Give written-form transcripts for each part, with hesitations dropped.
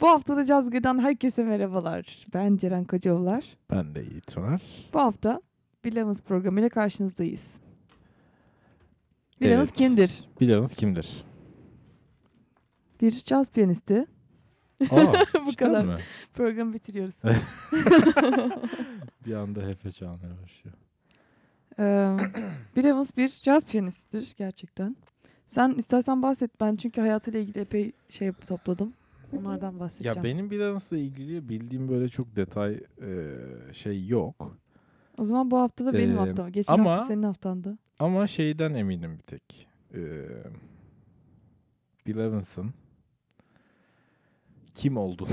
Bu hafta da Cazgır'dan herkese merhabalar. Ben Ceren Kocaoğlular. Ben de Yiğit Onar. Bu hafta Bilemez programıyla karşınızdayız. Bilemez kimdir? Bilemez kimdir? Bir caz piyanisti. Bu kadar. Mi? Programı bitiriyoruz. Bir anda hefe çalmaya başlıyor. Bilemez bir caz piyanistidir gerçekten. Sen istersen bahset, ben çünkü hayatıyla ilgili epey şey topladım. Onlardan bahsedeceğim. Ya benim Bilemez'le ilgili bildiğim böyle çok detay şey yok. O zaman bu hafta da benim haftam. Geçen hafta senin haftandı. Ama şeyden eminim bir tek. Bilemez'in kim olduğunu.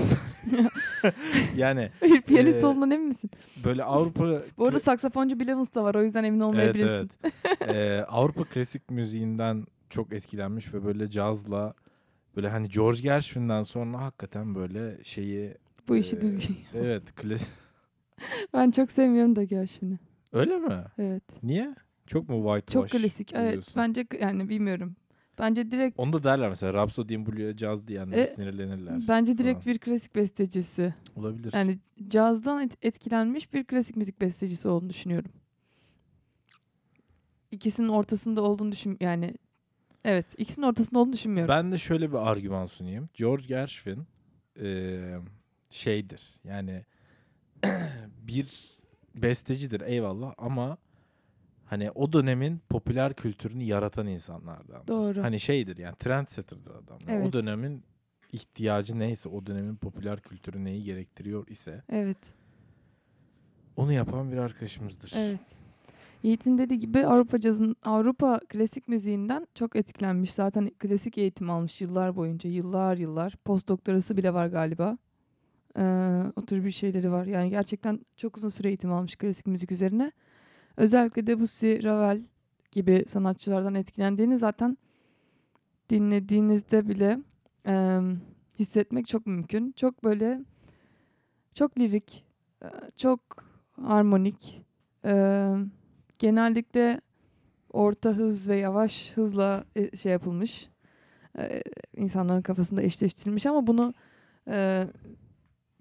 Yani bir piyanist olduğundan emin misin? Böyle Avrupa... Bu arada saksafoncu Bilemez da var, o yüzden emin olmayabilirsin. Evet. Avrupa klasik müziğinden çok etkilenmiş ve böyle cazla, böyle hani George Gershwin'den sonra hakikaten böyle şeyi... Bu işi düzgün. Evet. Ben çok sevmiyorum da Gershwin'i. Öyle mi? Evet. Niye? Çok mu whitewash? Çok klasik. Evet. Diyorsun? Bence yani bilmiyorum. Bence direkt... Onu da derler mesela. Rhapsody in Blue'ya caz diyenler sinirlenirler. Bence direkt bir klasik bestecisi. Olabilir. Yani cazdan etkilenmiş bir klasik müzik bestecisi olduğunu düşünüyorum. İkisinin ortasında olduğunu düşünüyorum. Yani evet, ikisinin ortasında olduğunu düşünmüyorum. Ben de şöyle bir argüman sunayım. George Gershwin şeydir. Yani bir bestecidir eyvallah ama hani o dönemin popüler kültürünü yaratan insanlardan. Doğru. Hani şeydir yani, trendsetter'dır adam. Evet. O dönemin ihtiyacı neyse, o dönemin popüler kültürü neyi gerektiriyor ise. Evet. Onu yapan bir arkadaşımızdır. Evet. Yiğit'in dediği gibi Avrupa klasik müziğinden çok etkilenmiş. Zaten klasik eğitim almış yıllar boyunca. Yıllar. Post doktorası bile var galiba. O tür bir şeyleri var. Yani gerçekten çok uzun süre eğitim almış klasik müzik üzerine. Özellikle Debussy, Ravel gibi sanatçılardan etkilendiğini zaten dinlediğinizde bile hissetmek çok mümkün. Çok böyle, çok lirik, çok harmonik, genellikle orta hız ve yavaş hızla şey yapılmış, insanların kafasında eşleştirilmiş ama bunu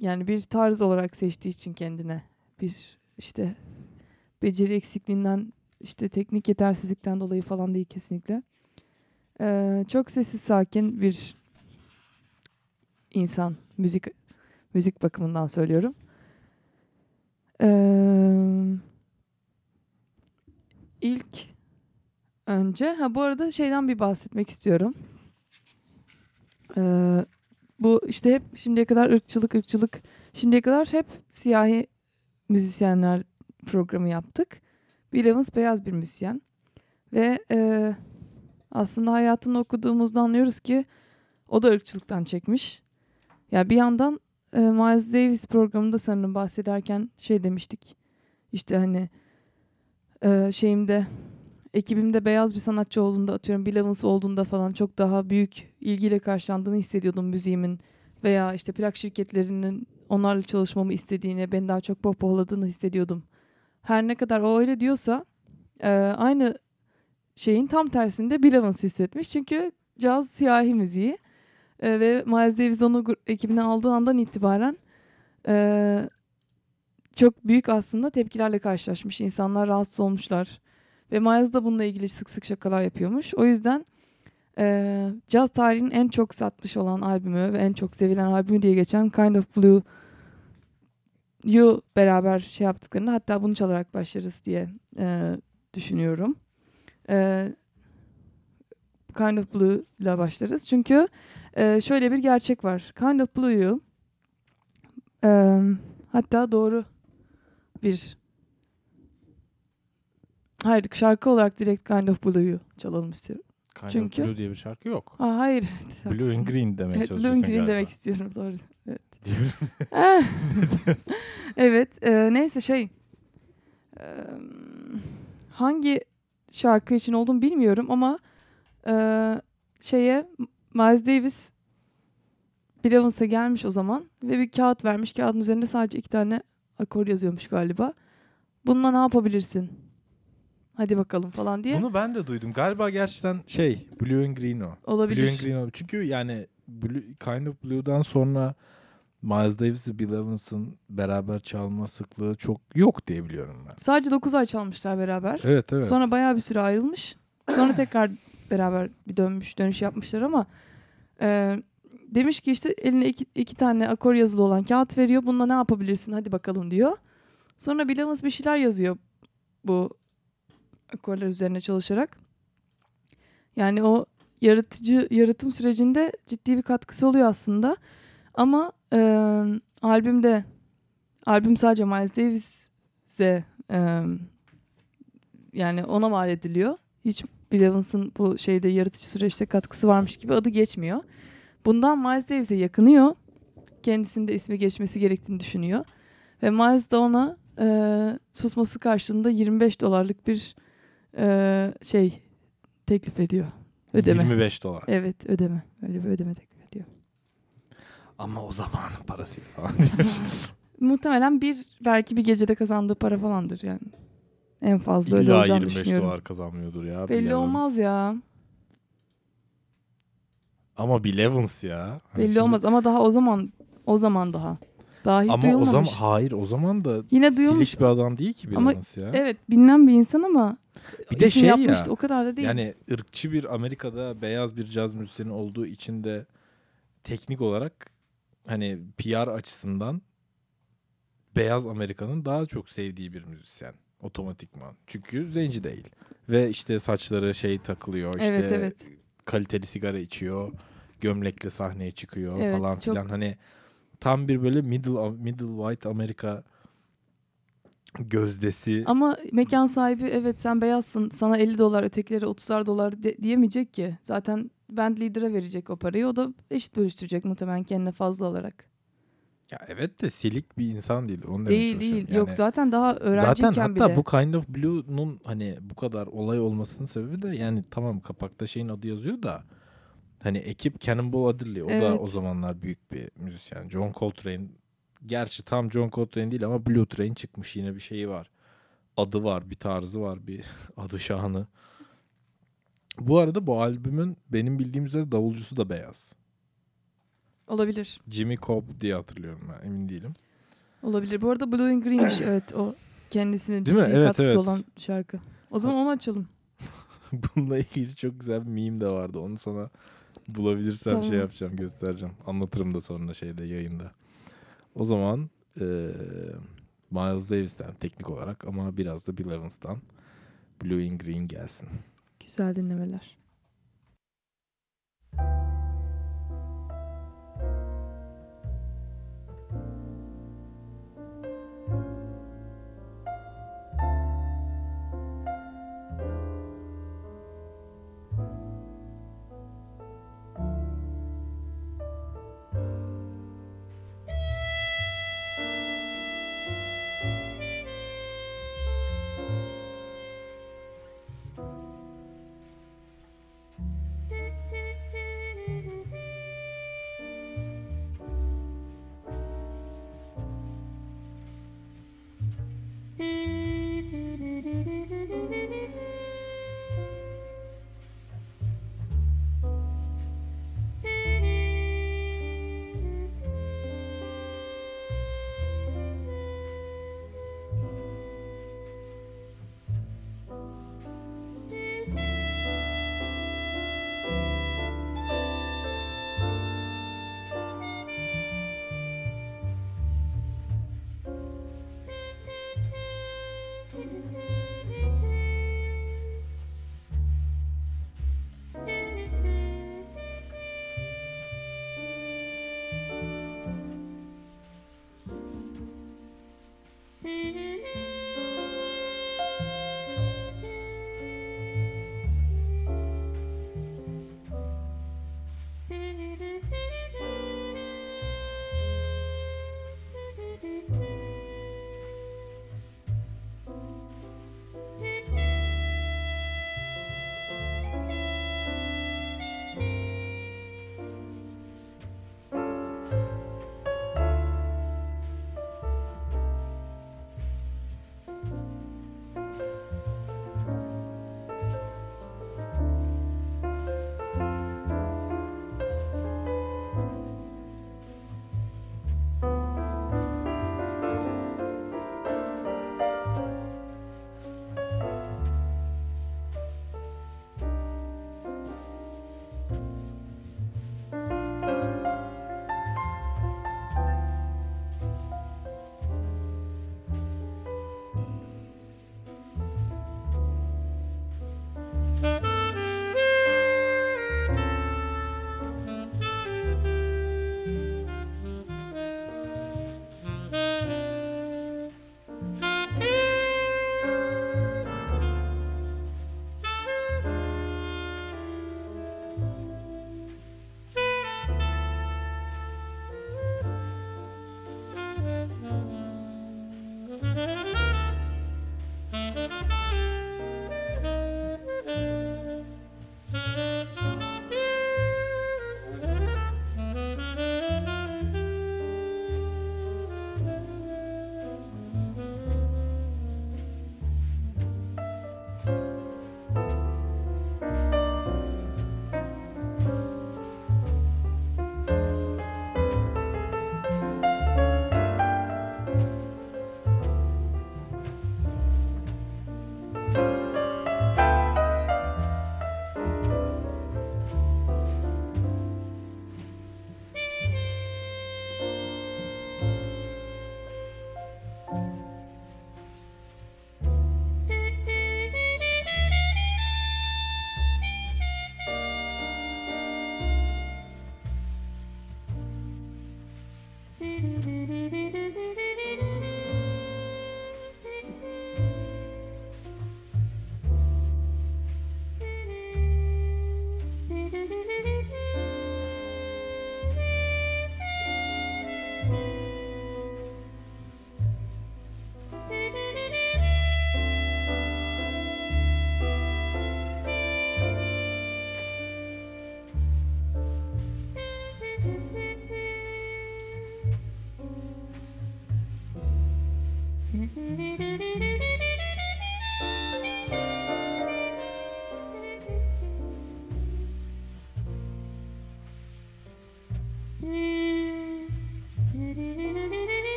yani bir tarz olarak seçtiği için kendine bir işte beceri eksikliğinden, işte teknik yetersizlikten dolayı falan değil kesinlikle. Çok sessiz, sakin bir insan, müzik bakımından söylüyorum. İlk önce bu arada şeyden bir bahsetmek istiyorum. Bu işte hep şimdiye kadar ırkçılık. Şimdiye kadar hep siyahi müzisyenler programı yaptık. Bill Evans beyaz bir müzisyen. Ve aslında hayatını okuduğumuzda anlıyoruz ki o da ırkçılıktan çekmiş. Yani bir yandan Miles Davis programında sanırım bahsederken şey demiştik. İşte hani ekibimde beyaz bir sanatçı olduğunda, atıyorum Bill Evans olduğunda falan çok daha büyük ilgiyle karşılandığını hissediyordum müziğimin. Veya işte plak şirketlerinin onlarla çalışmamı istediğini, beni daha çok pohpohladığını hissediyordum. Her ne kadar o öyle diyorsa aynı şeyin tam tersinde Bill Evans hissetmiş. Çünkü caz siyahi müziği ve Miles Davis onu ekibine aldığı andan itibaren çok büyük aslında tepkilerle karşılaşmış. İnsanlar rahatsız olmuşlar. Ve Miles da bununla ilgili sık sık şakalar yapıyormuş. O yüzden caz tarihinin en çok satmış olan albümü ve en çok sevilen albümü diye geçen Kind of Blue'yu beraber şey yaptıklarını, hatta bunu çalarak başlarız diye düşünüyorum. Kind of Blue'la başlarız. Çünkü şöyle bir gerçek var. Kind of Blue'yu hatta doğru bir... Hayır, şarkı olarak direkt Kind of Blue'yu çalalım istiyorum. Çünkü... Blue diye bir şarkı yok. Aa, hayır. Blue and Green demek çalışıyorsun galiba. Blue and Green demek istiyorum. Doğru. Evet. Evet. Neyse şey. Hangi şarkı için olduğunu bilmiyorum ama Miles Davis Bill Evans'a gelmiş o zaman ve bir kağıt vermiş. Kağıdın üzerinde sadece 2 tane akor yazıyormuş galiba. Bununla ne yapabilirsin? Hadi bakalım falan diye. Bunu ben de duydum. Galiba gerçekten Blue and Green o. Olabilir. Blue and Green o. Çünkü yani Kind of Blue'dan sonra Miles Davis'i Bill Evans'ın beraber çalma sıklığı çok yok diye biliyorum ben. Sadece 9 ay çalmışlar beraber. Evet, evet. Sonra bayağı bir süre ayrılmış. Sonra tekrar beraber bir dönüş yapmışlar ama demiş ki işte eline iki tane akor yazılı olan kağıt veriyor. Bununla ne yapabilirsin? Hadi bakalım diyor. Sonra Bill Evans bir şeyler yazıyor bu akorlar üzerine çalışarak. Yani o yaratım sürecinde ciddi bir katkısı oluyor aslında. Ama albüm sadece Miles Davis'e yani ona mal ediliyor. Hiç Bill Evans'ın bu şeyde yaratıcı süreçte katkısı varmış gibi adı geçmiyor. Bundan Miles Davis'e yakınıyor. Kendisinin de ismi geçmesi gerektiğini düşünüyor. Ve Miles da ona susması karşılığında $25'lık bir şey teklif ediyor. Ödeme. $25. Evet, ödeme. Öyle bir ödeme teklif ediyor. Ama o zamanın parası falan diyor. Muhtemelen belki bir gecede kazandığı para falandır yani. En fazla öyle olacağını düşünüyorum. İlla $25 kazanmıyordur ya. Belli olmaz ya. Ama Bill Evans ya. Belli olmaz ama daha o zaman daha. Daha hiç ama duyulmamış. Ama o zaman hayır o zaman da yine silik bir adam değil ki Bill Evans ya. Evet bilinen bir insan ama bir de şey yapmıştı ya, o kadar da değil. Yani ırkçı bir Amerika'da beyaz bir caz müzisyeni olduğu için de teknik olarak hani PR açısından beyaz Amerika'nın daha çok sevdiği bir müzisyen. Otomatikman. Çünkü zenci değil. Ve işte saçları takılıyor. İşte evet. Kaliteli sigara içiyor. Gömlekle sahneye çıkıyor falan filan. Hani tam bir böyle middle white Amerika gözdesi. Ama mekan sahibi evet sen beyazsın sana $50 ötekilere $30 diyemeyecek ki. Zaten band lider'a verecek o parayı. O da eşit bölüştürecek muhtemelen kendine fazla olarak. Ya evet de silik bir insan değil. Onu değil. Yani yok zaten daha öğrenciyken zaten hatta bile. Bu Kind of Blue'nun hani bu kadar olay olmasının sebebi de yani tamam kapakta şeyin adı yazıyor da hani ekip Cannonball Adderley o da o zamanlar büyük bir müzisyen. John Coltrane gerçi tam John Coltrane değil ama Blue Train çıkmış yine bir şeyi var. Adı var bir tarzı var bir adı şahını. Bu arada bu albümün benim bildiğim üzere davulcusu da beyaz. Olabilir. Jimmy Cobb diye hatırlıyorum ben. Emin değilim. Olabilir. Bu arada Blue and Green'miş. Evet o kendisine ciddi katkısı olan şarkı. O zaman onu açalım. Bununla ilgili çok güzel bir meme de vardı. Onu sana bulabilirsem tamam. Şey yapacağım göstereceğim. Anlatırım da sonra yayında. O zaman Miles Davis'ten teknik olarak ama biraz da Bill Evans'tan Blue and Green gelsin. Güzel dinlemeler.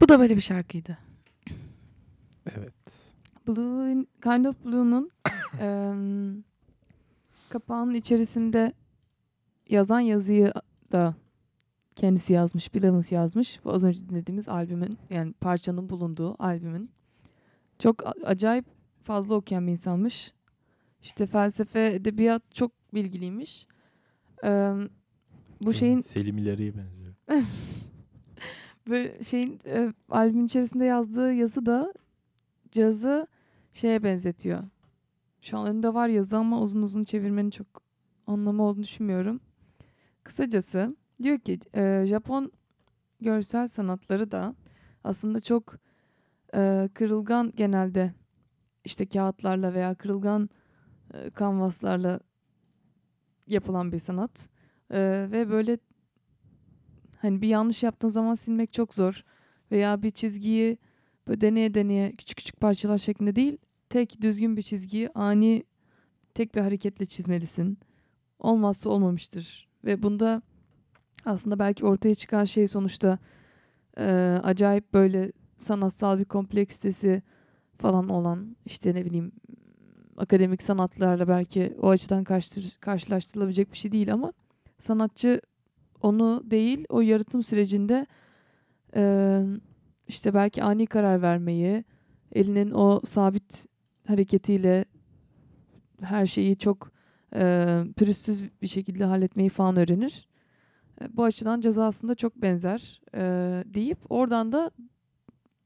Bu da böyle bir şarkıydı. Evet. Blue, Kind of Blue'nun kapağının içerisinde yazan yazıyı da kendisi yazmış, Bill Evans yazmış. Bu az önce dinlediğimiz albümün, yani parçanın bulunduğu albümün. Çok acayip fazla okuyan bir insanmış. İşte felsefe, edebiyat çok bilgiliymiş. Bu şeyin... Selim İleri'ye benziyor. Böyle şeyin albümün içerisinde yazdığı yazı da cazı şeye benzetiyor. Şu an önümde var yazı ama uzun uzun çevirmenin çok anlamı olduğunu düşünmüyorum. Kısacası diyor ki Japon görsel sanatları da aslında çok kırılgan, genelde işte kağıtlarla veya kırılgan kanvaslarla yapılan bir sanat. Ve böyle hani bir yanlış yaptığın zaman silmek çok zor. Veya bir çizgiyi böyle deneye deneye küçük küçük parçalar şeklinde değil, tek düzgün bir çizgiyi ani tek bir hareketle çizmelisin. Olmazsa olmamıştır. Ve bunda aslında belki ortaya çıkan şey sonuçta acayip böyle sanatsal bir kompleksitesi falan olan, işte ne bileyim, akademik sanatlarla belki o açıdan karşılaştırılabilecek bir şey değil ama sanatçı onu değil, o yaratım sürecinde işte belki ani karar vermeyi, elinin o sabit hareketiyle her şeyi çok pürüzsüz bir şekilde halletmeyi falan öğrenir. Bu açıdan cezasında çok benzer deyip oradan da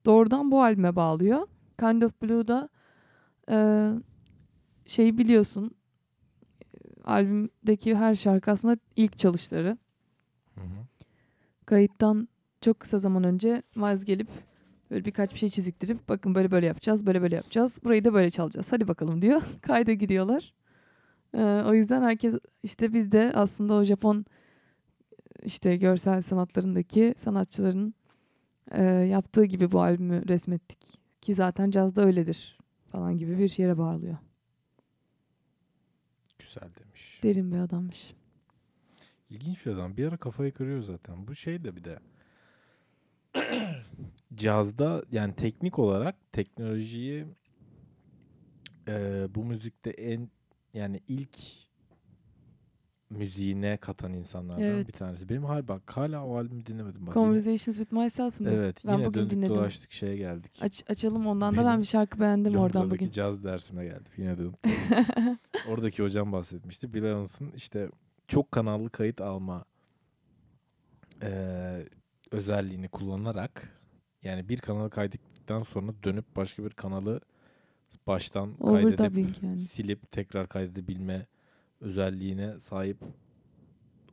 doğrudan bu albüme bağlıyor. Kind of Blue'da şeyi biliyorsun, albümdeki her şarkı aslında ilk çalışları. Kayıttan çok kısa zaman önce vazgelip böyle birkaç bir şey çiziktirip, bakın böyle böyle yapacağız, böyle böyle yapacağız, burayı da böyle çalacağız, hadi bakalım diyor. Kayda giriyorlar. O yüzden herkes, işte biz de aslında o Japon işte görsel sanatlarındaki sanatçıların yaptığı gibi bu albümü resmettik. Ki zaten cazda öyledir falan gibi bir yere bağlıyor. Güzel demiş. Derin bir adammış. İlginç bir adam. Bir ara kafayı kırıyor zaten. Bu şey de bir de cazda, yani teknik olarak teknolojiyi bu müzikte en, yani ilk müziğine katan insanlardan bir tanesi. Benim hala o albümü dinlemedim. Bak, Conversations with Myself'ım. Evet. Ben yine bugün dönüp dinledim. Dolaştık şeye geldik. Açalım ondan da, ben bir şarkı beğendim oradan bugün. Caz dersime geldik. Yine dönüp. Oradaki hocam bahsetmişti. Bill Evans'ın işte çok kanallı kayıt alma özelliğini kullanarak, yani bir kanalı kaydettikten sonra dönüp başka bir kanalı baştan kaydedip yani silip tekrar kaydedebilme özelliğine sahip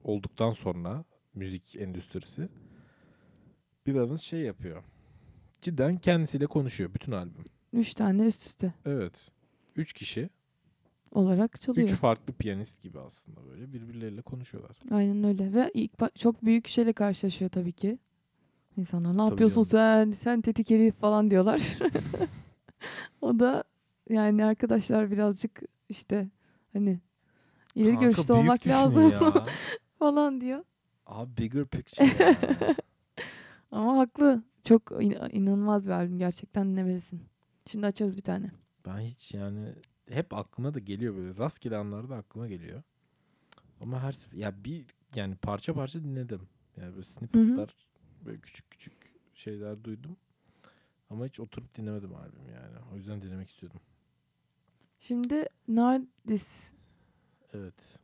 olduktan sonra müzik endüstrisi Bill Evans şey yapıyor. Cidden kendisiyle konuşuyor bütün albüm. 3 tane üst üste. Evet. 3 kişi olarak çalıyor. 3 farklı piyanist gibi aslında böyle birbirleriyle konuşuyorlar. Aynen öyle ve ilk çok büyük şeyle karşılaşıyor tabii ki. İnsanlar ne tabii yapıyorsun canım. sen tetik herif falan diyorlar. O da yani arkadaşlar birazcık işte hani ileri kanka, görüşte olmak lazım falan diyor. Abi bigger picture yani. Ama haklı. Çok inanılmaz bir albüm. Gerçekten dinlemelisin. Şimdi açarız bir tane. Ben hiç yani hep aklıma da geliyor böyle. Rastgele anlarda aklıma geliyor. Ama her sefer yani parça parça dinledim. Yani böyle snippetler, böyle küçük küçük şeyler duydum. Ama hiç oturup dinlemedim albüm yani. O yüzden dinlemek istiyordum. Şimdi Nardis. Evet.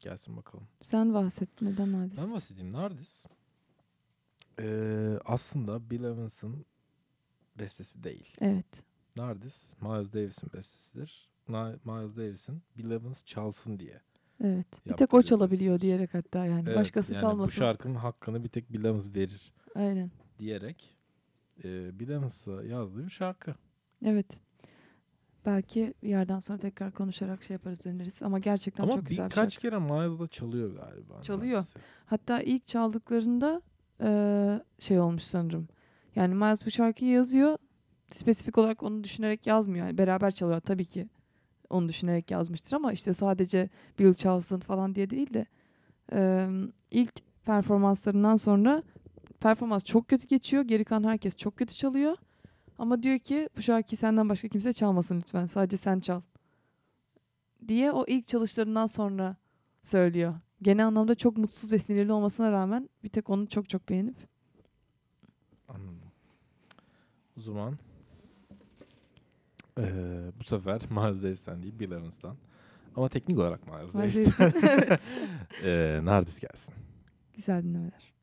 Gelsin bakalım. Sen bahset. Neden Nardis? Ben bahsedeyim. Nardis aslında Bill Evans'ın bestesi değil. Evet. Nardis Miles Davis'in bestesidir. Miles Davis'in Bill Evans çalsın diye. Evet. Bir tek o çalabiliyor diyerek hatta yani. Evet, başkası yani çalmasın. Bu şarkının hakkını bir tek Bill Evans verir. Aynen. Diyerek Bill Evans'a yazdığı bir şarkı. Evet. Belki yerden sonra tekrar konuşarak şey yaparız, döneriz. Ama gerçekten çok güzel bir şarkı. Ama birkaç kere Miles'da çalıyor galiba. Çalıyor. Nardis'i. Hatta ilk çaldıklarında şey olmuş sanırım. Yani Miles bu şarkıyı yazıyor. Spesifik olarak onu düşünerek yazmıyor. Yani beraber çalıyor tabii ki. Onu düşünerek yazmıştır ama işte sadece Bill çalsın falan diye değil de ilk performanslarından sonra performans çok kötü geçiyor. Geri kalan herkes çok kötü çalıyor. Ama diyor ki bu şarkıyı senden başka kimse çalmasın lütfen. Sadece sen çal. Diye o ilk çalışlarından sonra söylüyor. Genel anlamda çok mutsuz ve sinirli olmasına rağmen bir tek onu çok çok beğenip. Anladım. O zaman bu sefer Miles Davis'ten değil Bill Evans'tan. Ama teknik olarak Miles Davis'ten. Evet. Nardis gelsin. Güzel dinlemeler.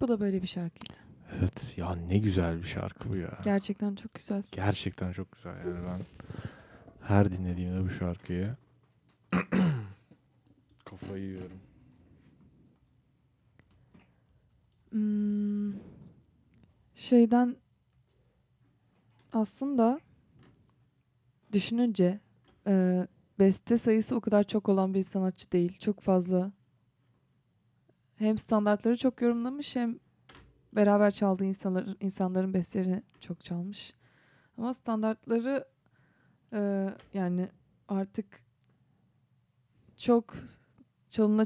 Bu da böyle bir şarkıyla. Evet ya, ne güzel bir şarkı bu ya. Gerçekten çok güzel. Gerçekten çok güzel yani, ben her dinlediğimde bu şarkıyı kafayı yiyorum. Şeyden aslında düşününce beste sayısı o kadar çok olan bir sanatçı değil. Çok fazla. Hem standartları çok yorumlamış, hem beraber çaldığı insanların bestelerini çok çalmış. Ama standartları yani artık çok çalına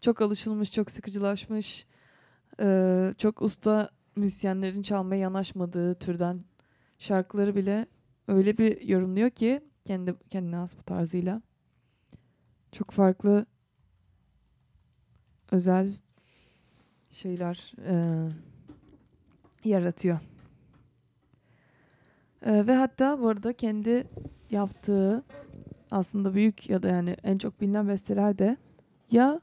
çok alışılmış, çok sıkıcılaşmış, çok usta müzisyenlerin çalmaya yanaşmadığı türden şarkıları bile öyle bir yorumluyor ki kendine has bu tarzıyla. Çok farklı özel şeyler yaratıyor. Ve hatta bu arada kendi yaptığı aslında büyük ya da yani en çok bilinen besteler de ya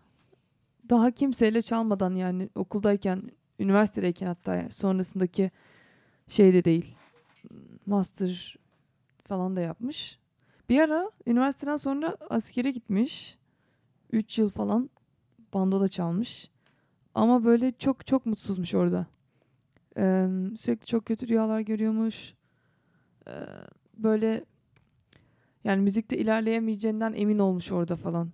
daha kimseyle çalmadan, yani okuldayken, üniversitedeyken, hatta yani sonrasındaki şeyde değil, master falan da yapmış. Bir ara üniversiteden sonra askere gitmiş. 3 yıl falan bando da çalmış. Ama böyle çok çok mutsuzmuş orada. Sürekli çok kötü rüyalar görüyormuş. Böyle yani müzikte ilerleyemeyeceğinden emin olmuş orada falan.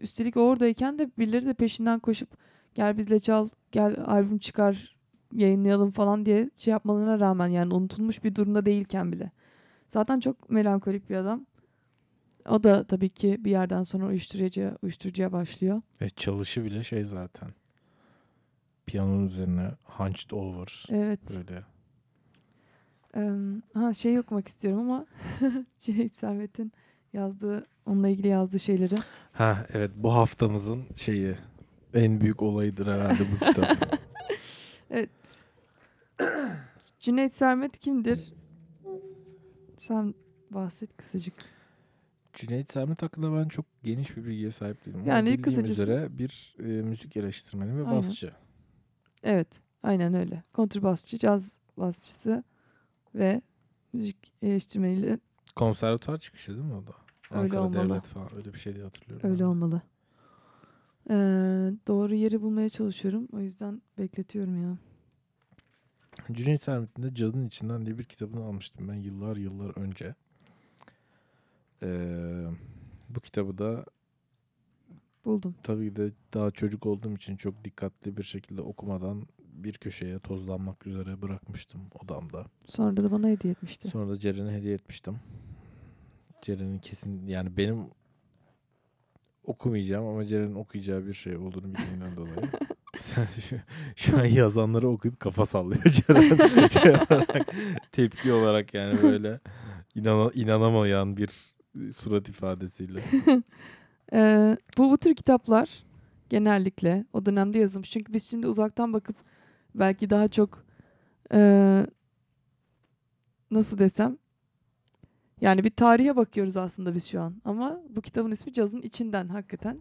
Üstelik oradayken de birileri de peşinden koşup gel bizle çal, gel albüm çıkar, yayınlayalım falan diye şey yapmalarına rağmen, yani unutulmuş bir durumda değilken bile. Zaten çok melankolik bir adam. O da tabii ki bir yerden sonra uyuşturucuya başlıyor. Çalışı bile şey zaten. Piyanonun üzerine hunched over. Evet. Böyle. Şeyi okumak istiyorum ama Cüneyt Servet'in onunla ilgili yazdığı şeyleri. Ha evet, bu haftamızın şeyi, en büyük olayıdır herhalde bu kitap. Evet. Cüneyt Servet kimdir? Sen bahset kısacık. Cüneyt Servet hakkında ben çok geniş bir bilgiye sahip değilim. Yani bildiğim üzere bir müzik eleştirmeni ve aynen. Basçı. Evet, aynen öyle. Kontrbasçı, caz basçısı ve müzik eleştirmeniyle. Konservatuar çıkışı değil mi o da? Öyle Ankara olmalı. Devlet falan, öyle bir şey diye hatırlıyorum. Öyle yani. Olmalı. Doğru yeri bulmaya çalışıyorum. O yüzden bekletiyorum ya. Cüneyt Servet'in de Cazın İçinden diye bir kitabını almıştım ben yıllar önce. Bu kitabı da buldum. Tabii de daha çocuk olduğum için çok dikkatli bir şekilde okumadan bir köşeye tozlanmak üzere bırakmıştım odamda. Sonra da bana hediye etmişti. Sonra da Ceren'e hediye etmiştim. Ceren'in kesin, yani benim okumayacağım ama Ceren'in okuyacağı bir şey olduğunu bildiğinden dolayı. Sen şu an yazanları okuyup kafa sallıyor Ceren. Tepki olarak yani böyle inanamayan bir surat ifadesiyle. Bu tür kitaplar genellikle o dönemde yazılmış. Çünkü biz şimdi uzaktan bakıp belki daha çok nasıl desem, yani bir tarihe bakıyoruz aslında biz şu an. Ama bu kitabın ismi Cazın İçinden, hakikaten.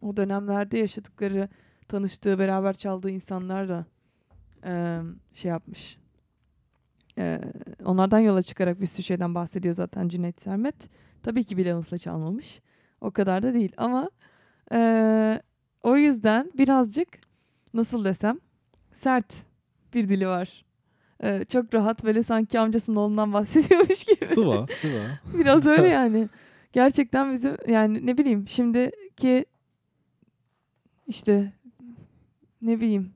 O dönemlerde yaşadıkları, tanıştığı, beraber çaldığı insanlarla şey yapmış. Onlardan yola çıkarak bir sürü şeyden bahsediyor zaten Cüneyt Servet. Tabii ki bile Beyoncé'la çalmamış. O kadar da değil ama o yüzden birazcık nasıl desem sert bir dili var. Çok rahat, böyle sanki amcasının oğlundan bahsediyormuş gibi. Sıva. Biraz öyle yani. Gerçekten bizim, yani ne bileyim, şimdiki işte ne bileyim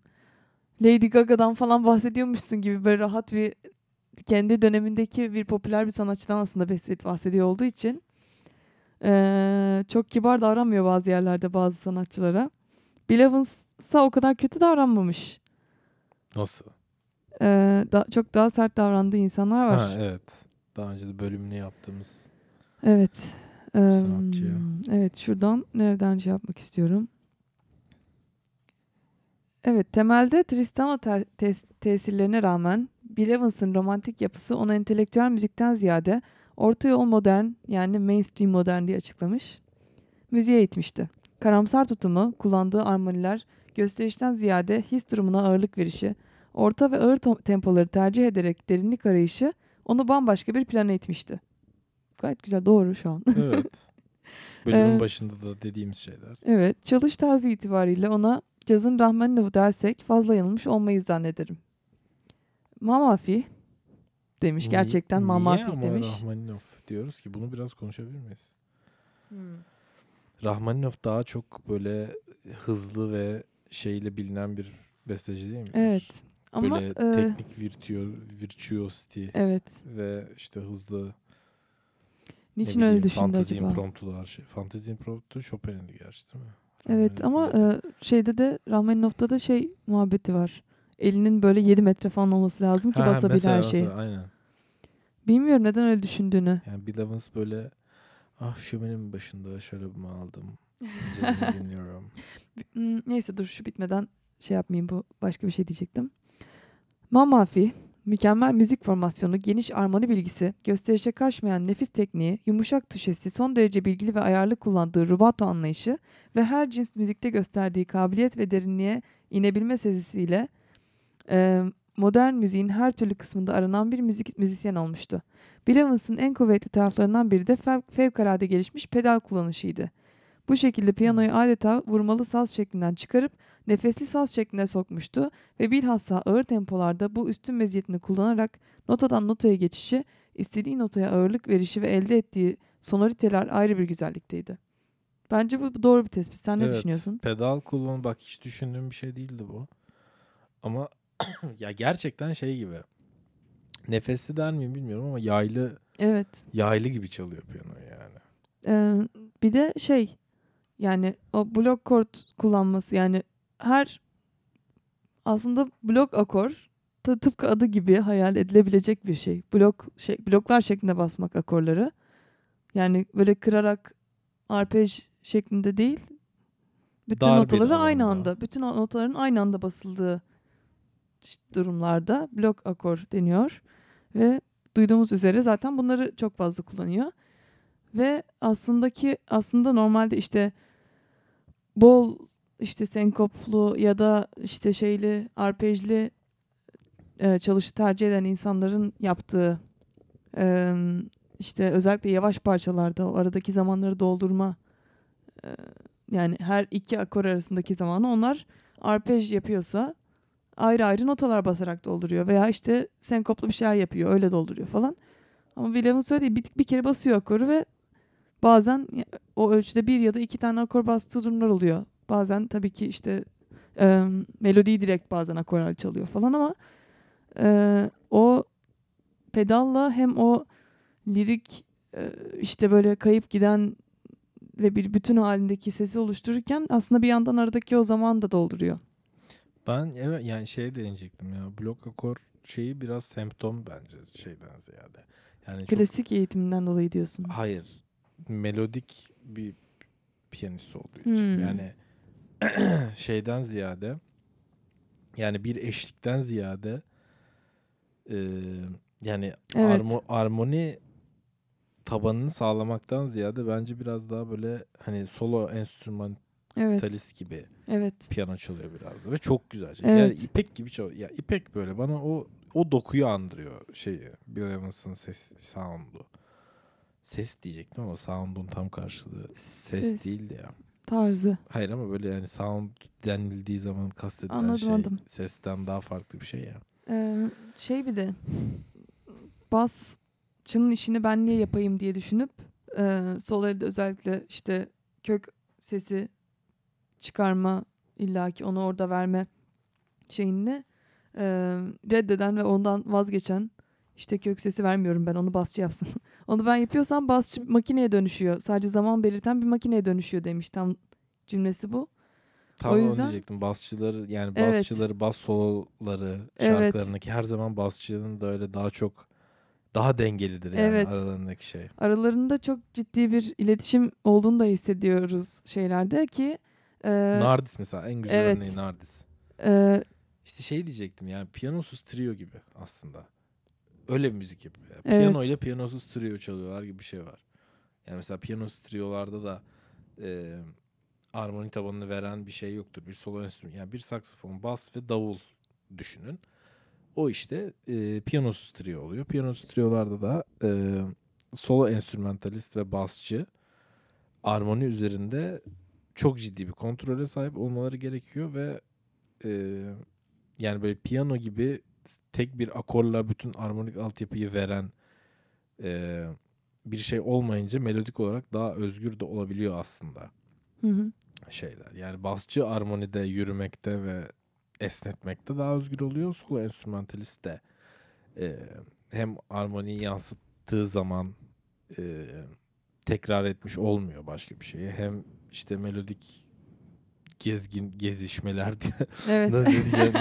Lady Gaga'dan falan bahsediyormuşsun gibi böyle rahat bir, kendi dönemindeki bir popüler bir sanatçıdan aslında bahsediyor olduğu için Çok kibar davranmıyor bazı yerlerde bazı sanatçılara. Bill Evans'a o kadar kötü davranmamış. Nasıl? Çok daha sert davrandığı insanlar var. Ha, evet. Daha önce de bölümünü yaptığımız. Evet. Sanatçıya. Evet, şuradan nereden şey yapmak istiyorum. Evet, temelde Tristano tesirlerine rağmen Bill Evans'ın romantik yapısı onu entelektüel müzikten ziyade orta yol modern, yani mainstream modern diye açıklamış, müziğe itmişti. Karamsar tutumu, kullandığı armoniler, gösterişten ziyade his durumuna ağırlık verişi, orta ve ağır tempoları tercih ederek derinlik arayışı onu bambaşka bir plana itmişti. Gayet güzel, doğru şu an. Evet. Bölümün başında da dediğimiz şeyler. Evet, çalış tarzı itibariyle ona cazın Rahmaninov dersek fazla yanılmış olmayız zannederim. Mamafi demiş. Gerçekten Mamafi demiş. Niye ama Rahmaninov diyoruz ki? Bunu biraz konuşabilir miyiz? Rahmaninov daha çok böyle hızlı ve şeyle bilinen bir besteci değil mi? Evet. Ama böyle teknik virtuosity. Evet. Ve işte hızlı. Niçin öyle düşündü acaba? Fantezi impromptu Chopin'di gerçi değil mi? Evet, Rahmaninov ama şeyde de Rahmaninov'da da şey muhabbeti var. Elinin böyle 7 metre falan olması lazım ki basabil her şeyi. Aynen. Bilmiyorum neden öyle düşündüğünü. Yani Bill Evans böyle şöminemin başında şarabımı aldım. Cazımı dinliyorum. Neyse dur, şu bitmeden şey yapmayayım, bu başka bir şey diyecektim. Mamafi, mükemmel müzik formasyonu, geniş armoni bilgisi, gösterişe kaçmayan nefis tekniği, yumuşak tuşesi, son derece bilgili ve ayarlı kullandığı rubato anlayışı ve her cins müzikte gösterdiği kabiliyet ve derinliğe inebilme sezisiyle modern müziğin her türlü kısmında aranan bir müzisyen olmuştu. Bill Evans'ın en kuvvetli taraflarından biri de fevkalade gelişmiş pedal kullanışıydı. Bu şekilde piyanoyu adeta vurmalı saz şeklinden çıkarıp nefesli saz şekline sokmuştu ve bilhassa ağır tempolarda bu üstün meziyetini kullanarak notadan notaya geçişi, istediği notaya ağırlık verişi ve elde ettiği sonoriteler ayrı bir güzellikteydi. Bence bu doğru bir tespit. Sen ne düşünüyorsun? Pedal kullanmak, bak hiç düşündüğüm bir şey değildi bu. Ama ya gerçekten şey gibi, nefesli der miyim bilmiyorum ama yaylı, evet, yaylı gibi çalıyor piyano yani. Bir de şey, yani o blok kort kullanması, yani her aslında blok akor tıpkı adı gibi hayal edilebilecek bir şey. Bloklar şeklinde basmak akorları. Yani böyle kırarak arpej şeklinde değil. Bütün notaları aynı anda. Bütün notaların aynı anda basıldığı durumlarda blok akor deniyor ve duyduğumuz üzere zaten bunları çok fazla kullanıyor ve aslında normalde işte bol işte senkoplu ya da işte şeyli arpejli çalışı tercih eden insanların yaptığı işte özellikle yavaş parçalarda o aradaki zamanları doldurma, yani her iki akor arasındaki zamanı onlar arpej yapıyorsa ayrı ayrı notalar basarak dolduruyor veya işte senkoplu bir şeyler yapıyor, öyle dolduruyor falan. Ama Bill Evans söylediği bir kere basıyor akoru ve bazen o ölçüde bir ya da iki tane akor bastığı durumlar oluyor. Bazen tabii ki işte melodiyi direkt bazen akorlar çalıyor falan ama o pedalla hem o lirik işte böyle kayıp giden ve bir bütün halindeki sesi oluştururken aslında bir yandan aradaki o zamanı da dolduruyor. Ben evet, yani şeye değinecektim ya, blok akor şeyi biraz semptom bence şeyden ziyade. Yani klasik çok, eğitiminden dolayı diyorsun. Hayır. Melodik bir piyanist olduğu için. Yani şeyden ziyade, yani bir eşlikten ziyade yani evet, armoni tabanını sağlamaktan ziyade bence biraz daha böyle hani solo enstrüman, evet, talist gibi, evet, piyano çalıyor biraz da ve çok güzel. Evet. Yani ipek gibi çalıyor. Ya yani ipek böyle bana o dokuyu andırıyor şeyi. Bill Evans'ın ses sound'u. Ses diyecektim ama sound'un tam karşılığı ses değildi ya. Tarzı. Hayır ama böyle yani sound denildiği zaman kastedilen anladım. Sesten daha farklı bir şey ya. Şey bir de basçının işini ben niye yapayım diye düşünüp sol elde özellikle işte kök sesi çıkarma, illaki onu orada verme şeyini reddeden ve ondan vazgeçen İşte kök sesi vermiyorum ben, onu basçı yapsın. Onu ben yapıyorsam basçı makineye dönüşüyor. Sadece zaman belirten bir makineye dönüşüyor demiş. Tam cümlesi bu. Tam o yüzden... onu diyecektim. Basçıları, yani basçıları, evet, bas soloları, şarkılarındaki, evet, her zaman basçının da öyle daha çok, daha dengelidir yani, evet, aralarındaki şey. Aralarında çok ciddi bir iletişim olduğunu da hissediyoruz şeylerde ki. Nardis mesela en güzel, evet, örneği Nardis. İşte şey diyecektim yani, piyanosuz trio gibi aslında. Öyle bir müzik yapıyor. Yani, evet. Piyano ile piyanosuz trio çalıyorlar gibi bir şey var. Yani mesela piyanosuz triolarda da armoni tabanını veren bir şey yoktur. Bir solo enstrüman, yani bir saksafon, bas ve davul düşünün. O işte piyanosuz trio oluyor. Piyanosuz triolarda da solo enstrümantalist ve basçı armoni üzerinde çok ciddi bir kontrole sahip olmaları gerekiyor ve yani böyle piyano gibi tek bir akorla bütün armonik altyapıyı veren bir şey olmayınca melodik olarak daha özgür de olabiliyor aslında. Hı hı. Şeyler. Yani basçı armonide yürümekte ve esnetmekte daha özgür oluyor. Solo enstrümantalist de hem armoniyi yansıttığı zaman tekrar etmiş olmuyor başka bir şeyi. Hem işte melodik gezişmelerde evet. ne diyeceğim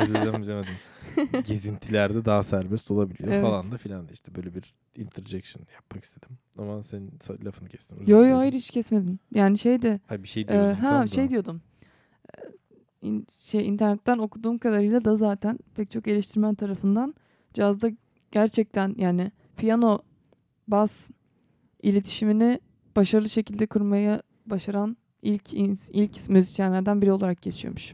gezintilerde daha serbest olabiliyor, evet, falan da filan da, işte böyle bir interjection yapmak istedim ama senin lafını kestim. Yo hayır, hiç kesmedin. Yani şey de ha, bir şey diyordum. Diyordum. İnternetten okuduğum kadarıyla da zaten pek çok eleştirmen tarafından cazda gerçekten yani piyano bas iletişimini başarılı şekilde kurmaya başaran ilk müzisyenlerden biri olarak geçiyormuş.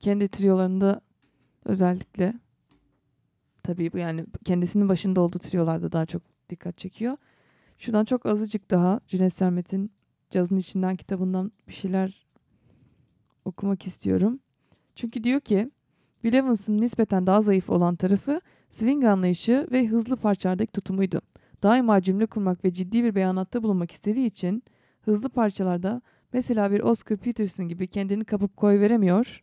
Kendi triolarında özellikle, tabii bu yani kendisinin başında olduğu triolarda daha çok dikkat çekiyor. Şuradan çok azıcık daha Cüneyt Sermet'in Cazın İçinden kitabından bir şeyler okumak istiyorum. Çünkü diyor ki, Bill Evans'ın nispeten daha zayıf olan tarafı swing anlayışı ve hızlı parçalardaki tutumuydu. Daima cümle kurmak ve ciddi bir beyanatta bulunmak istediği için hızlı parçalarda mesela bir Oscar Peterson gibi kendini kapıp koyveremiyor.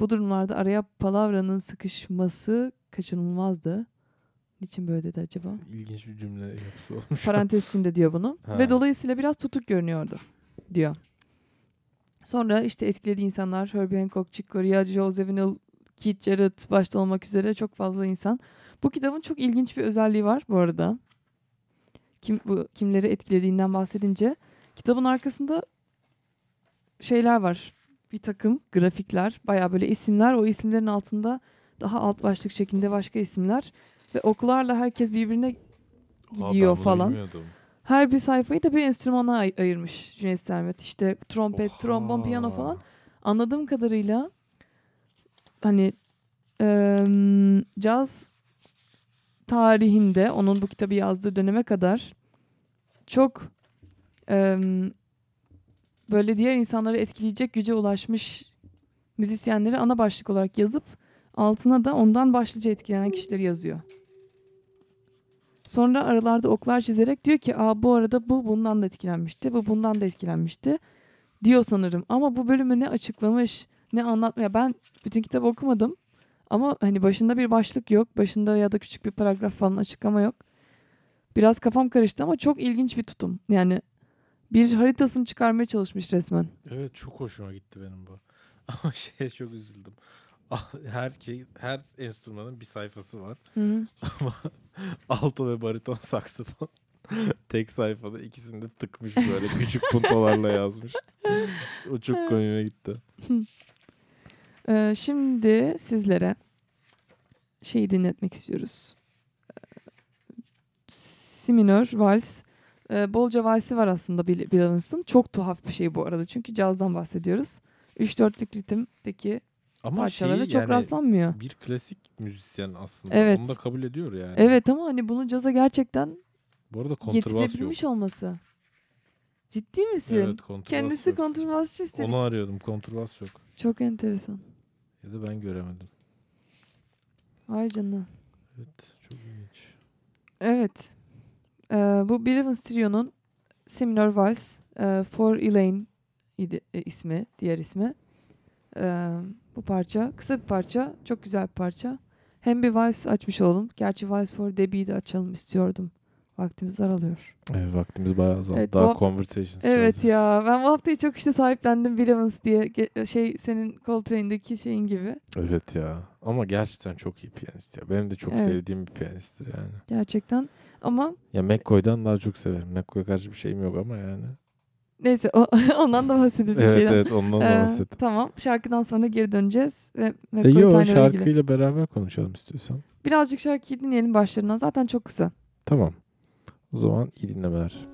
Bu durumlarda araya palavranın sıkışması kaçınılmazdı. Niçin böyle dedi acaba? İlginç bir cümle yapısı olmuş. Parantez içinde diyor bunu. Ha. Ve dolayısıyla biraz tutuk görünüyordu diyor. Sonra işte etkilediği insanlar Herbie Hancock, Chick Corea, Joel Zawinul, Keith Jarrett başta olmak üzere çok fazla insan. Bu kitabın çok ilginç bir özelliği var bu arada. Kimleri etkilediğinden bahsedince... Kitabın arkasında şeyler var. Bir takım grafikler, bayağı böyle isimler. O isimlerin altında daha alt başlık şeklinde başka isimler. Ve okularla herkes birbirine gidiyor falan. Bilmiyordum. Her bir sayfayı da bir enstrümana ayırmış Cüneyt Sermet. İşte trompet, trombon, piyano falan. Anladığım kadarıyla hani caz tarihinde, onun bu kitabı yazdığı döneme kadar çok... böyle diğer insanları etkileyecek güce ulaşmış müzisyenleri ana başlık olarak yazıp altına da ondan başlıca etkilenen kişileri yazıyor. Sonra aralarda oklar çizerek diyor ki, bu arada bu bundan da etkilenmişti, bu bundan da etkilenmişti diyor sanırım. Ama bu bölümü ne açıklamış, ne anlatmaya, ben bütün kitabı okumadım ama hani başında bir başlık yok, başında ya da küçük bir paragraf falan açıklama yok. Biraz kafam karıştı ama çok ilginç bir tutum. Yani bir haritasını çıkarmaya çalışmış resmen. Evet, çok hoşuma gitti benim bu. Ama şeye çok üzüldüm. Her enstrümanın bir sayfası var. Hı-hı. Ama alto ve bariton saksafon tek sayfada ikisini de tıkmış böyle küçük puntolarla yazmış. O çok komiğime gitti. Şimdi sizlere şeyi dinletmek istiyoruz. Si minör vals. Bolca valsi var aslında Bill Evans'ın. Çok tuhaf bir şey bu arada. Çünkü cazdan bahsediyoruz. 3-4'lük ritimdeki ama parçalara çok yani rastlanmıyor. Bir klasik müzisyen aslında. Evet. Onu da kabul ediyor yani. Evet ama hani bunu caza gerçekten bu arada getirebilmiş olması. Ciddi misin? Evet, kontrbas. Kendisi yok. Kontrbasçı istedik. Onu arıyordum. Kontrbas yok. Çok enteresan. Ya da ben göremedim. Ay canına. Evet. Çok ilginç. Evet. Bu Bill Evans Trio'nun Si minör vals For Elaine idi, ismi, diğer ismi. Bu parça kısa bir parça, çok güzel bir parça. Hem bir Vice açmış olalım. Gerçi Vice for Debbie'yi de açalım istiyordum. Vaktimiz daralıyor. Evet, vaktimiz bayağı azaldı. Evet, daha Conversations evet çalacağız. Ya ben bu haftayı çok işte sahiplendim. Bill Evans diye senin Coltrane'deki şeyin gibi. Evet ya. Ama gerçekten çok iyi piyanist ya. Benim de çok sevdiğim bir piyanisttir yani. Gerçekten ama... Ya McCoy'dan daha çok severim. McCoy'a karşı bir şeyim yok ama yani. Neyse ondan da bahsedeyim bir şeyden. Evet ondan da bahsedeyim. Tamam, şarkıdan sonra geri döneceğiz. Yok, şarkıyla beraber konuşalım istiyorsan. Birazcık şarkıyı dinleyelim başlarından. Zaten çok kısa. Tamam. O zaman iyi dinlemeler.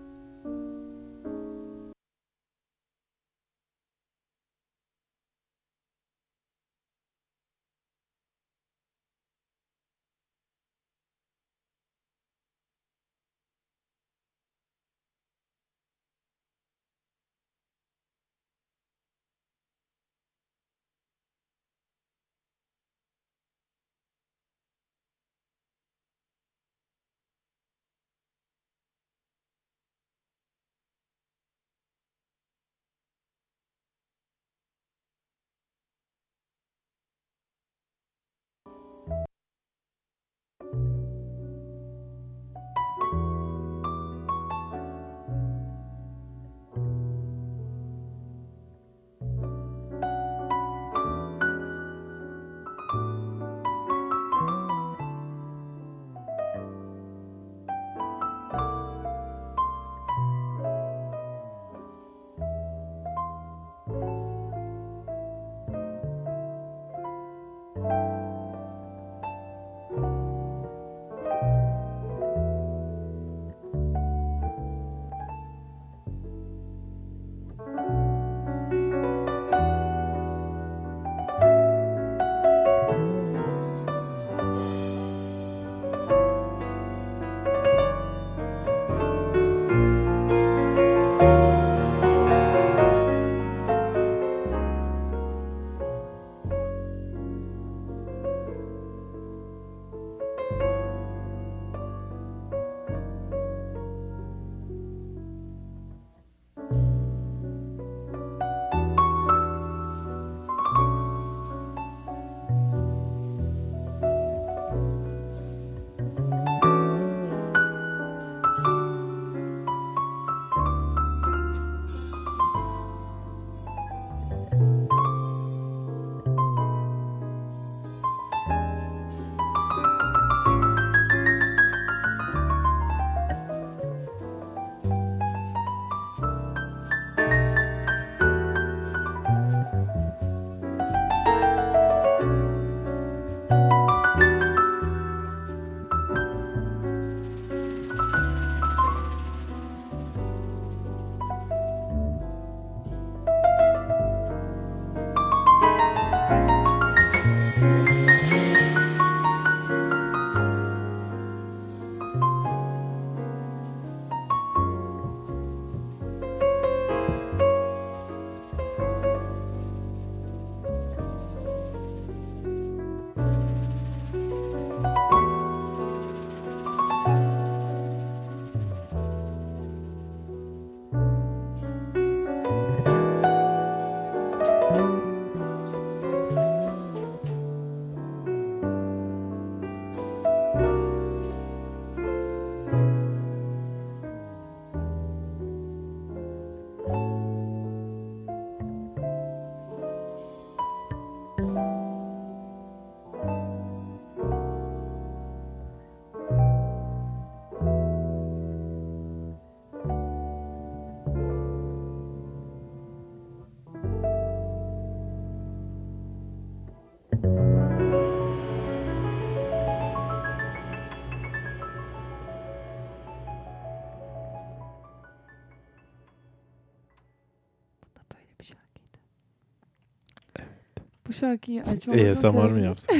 Bu şarkıyı açmamızın ASMR mı yapsın?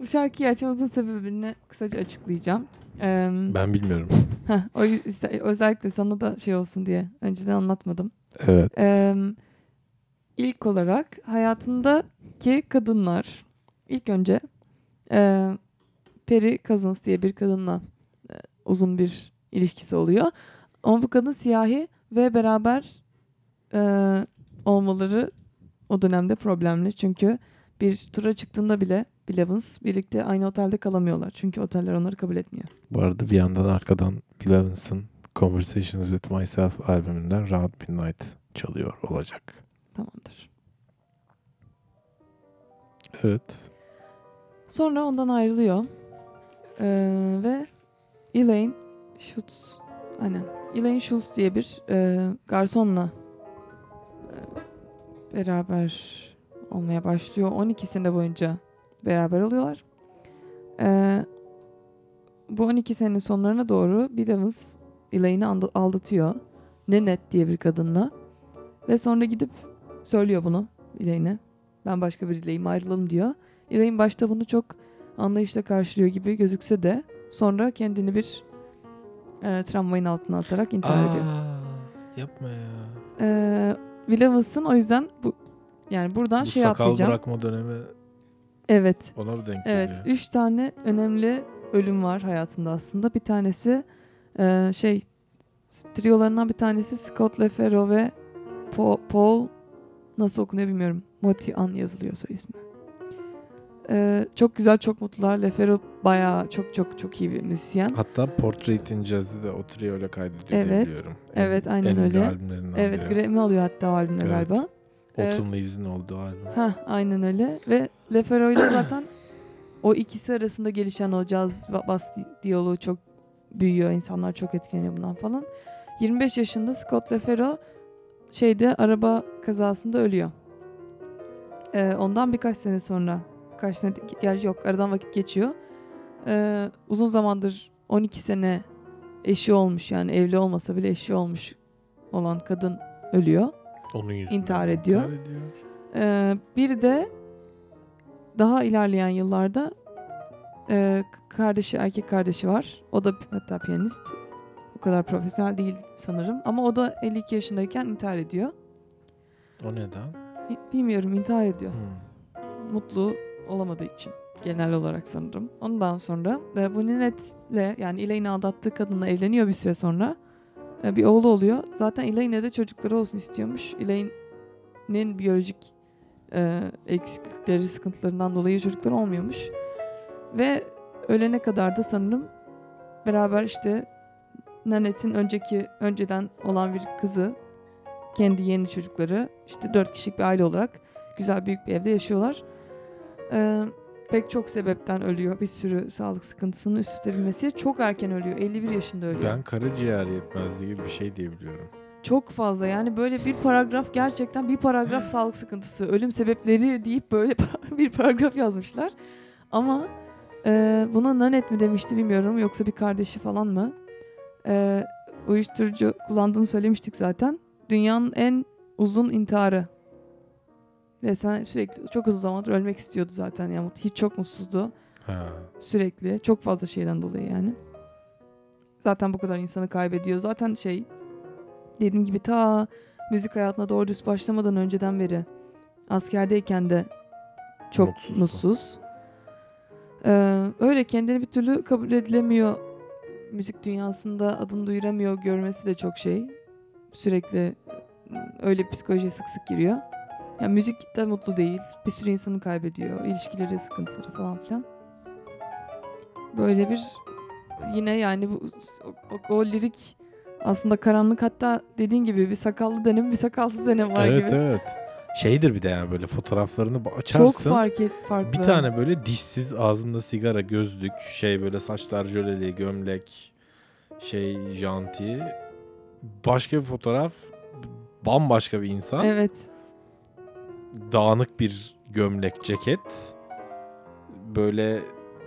Bu şarkıyı açmamızın sebebini kısaca açıklayacağım. Ben bilmiyorum. Özellikle sana da şey olsun diye önceden anlatmadım. Evet. İlk olarak hayatındaki kadınlar ilk önce Perry Cousins diye bir kadınla uzun bir ilişkisi oluyor. Ama bu kadın siyahi ve beraber olmaları o dönemde problemli. Çünkü bir tura çıktığında bile Blevins birlikte aynı otelde kalamıyorlar. Çünkü oteller onları kabul etmiyor. Bu arada bir yandan arkadan Blevins'in Conversations with Myself albümünden Round Midnight çalıyor olacak. Tamamdır. Evet. Sonra ondan ayrılıyor. Ve Elaine Schultz, aynen. Elaine Schultz diye bir garsonla beraber olmaya başlıyor. 12 sene boyunca beraber oluyorlar. Bu 12 senenin sonlarına doğru Blevins Elaine'i aldatıyor. Nanette diye bir kadınla. Ve sonra gidip söylüyor bunu Elaine'e. Ben başka birileyim, ayrılalım diyor. Elaine başta bunu çok anlayışla karşılıyor gibi gözükse de sonra kendini bir tramvayın altına atarak intihar ediyor. Yapma ya. Bilemezsin, o yüzden bu, yani buradan bu şey atlayacağım. Bu sakal bırakma dönemi. Evet. Ona mı denk geliyor? Evet. 3 tane önemli ölüm var hayatında aslında. Bir tanesi triolarından bir tanesi Scott LeFerro ve Paul nasıl okunuyor bilmiyorum. Motian yazılıyor soy ismi. Çok güzel, çok mutlular. LeFerro bayağı çok iyi bir müzisyen. Hatta Portrait in Jazz'ı da o trio'yla kaydediyor diye biliyorum. Evet, aynen öyle. Evet, Grammy alıyor hatta o albümle galiba. Autumn Leaves'in olduğu albüm. Hah, aynen öyle. Ve LeFerro'yla zaten o ikisi arasında gelişen o caz bas diyaloğu çok büyüyor. İnsanlar çok etkileniyor bundan falan. 25 yaşında Scott LeFerro araba kazasında ölüyor. Ondan birkaç sene sonra aradan vakit geçiyor. Uzun zamandır 12 sene eşi olmuş, yani evli olmasa bile eşi olmuş olan kadın ölüyor. Onun yüzünden intihar ediyor. Bir de daha ilerleyen yıllarda erkek kardeşi var. O da hatta piyanist. O kadar profesyonel değil sanırım. Ama o da 52 yaşındayken intihar ediyor. O neden? Bilmiyorum, intihar ediyor. Mutlu olamadığı için genel olarak sanırım. Ondan sonra bu Ninette'le, yani Elaine'i aldattığı kadınla evleniyor bir süre sonra. Bir oğlu oluyor. Zaten Elaine'e de çocukları olsun istiyormuş. Elaine'nin biyolojik eksiklikleri, sıkıntılarından dolayı çocukları olmuyormuş. Ve ölene kadar da sanırım beraber Nanette'in önceden olan bir kızı, kendi yeni çocukları, 4 kişilik bir aile olarak güzel büyük bir evde yaşıyorlar. Pek çok sebepten ölüyor. Bir sürü sağlık sıkıntısının üst üste binmesi. Çok erken ölüyor. 51 yaşında ölüyor. Ben karaciğer yetmezliği gibi bir şey diyebiliyorum. Çok fazla, yani böyle gerçekten bir paragraf sağlık sıkıntısı, ölüm sebepleri deyip böyle bir paragraf yazmışlar. Ama buna Nanette mi demişti bilmiyorum. Yoksa bir kardeşi falan mı? Uyuşturucu kullandığını söylemiştik zaten. Dünyanın en uzun intiharı. Resmen sürekli, çok uzun zamandır ölmek istiyordu zaten. Yani hiç çok mutsuzdu. Ha. Sürekli. Çok fazla şeyden dolayı yani. Zaten bu kadar insanı kaybediyor. Zaten dediğim gibi ta müzik hayatına doğru düz başlamadan önceden beri askerdeyken de çok mutsuz. Öyle kendini bir türlü kabul edilemiyor. Müzik dünyasında adını duyuramıyor. Görmesi de çok şey. Sürekli öyle psikolojiye sık giriyor. Yani müzik de mutlu değil. Bir sürü insanı kaybediyor. İlişkileri, sıkıntıları falan filan. Böyle bir yine yani o lirik aslında karanlık, hatta dediğin gibi bir sakallı dönem, bir sakalsız dönem var gibi. Evet. Şeydir bir de yani böyle fotoğraflarını açarsın. Çok farklı. Bir tane böyle dişsiz, ağzında sigara, gözlük, böyle saçlar jöleli, gömlek, janti. Başka bir fotoğraf, bambaşka bir insan. Evet. Dağınık bir gömlek, ceket, böyle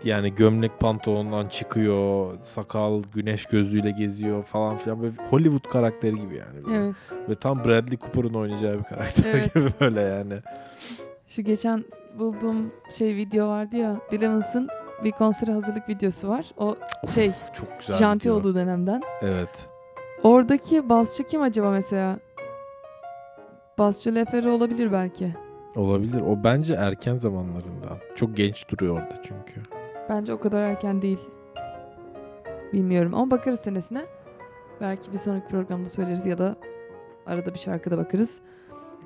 yani gömlek pantolondan çıkıyor, sakal, güneş gözlüğüyle geziyor falan filan, böyle Hollywood karakteri gibi yani. Böyle. Evet. Ve tam Bradley Cooper'ın oynayacağı bir karakter gibi böyle yani. Şu geçen bulduğum video vardı ya, Blevins'in bir konsere hazırlık videosu var. O çok güzel janti video olduğu dönemden. Evet. Oradaki basçı kim acaba mesela? Basçı LeFerro olabilir belki. Olabilir. O bence erken zamanlarından. Çok genç duruyor orada çünkü. Bence o kadar erken değil. Bilmiyorum ama bakarız senesine. Belki bir sonraki programda söyleriz ya da arada bir şarkıda bakarız.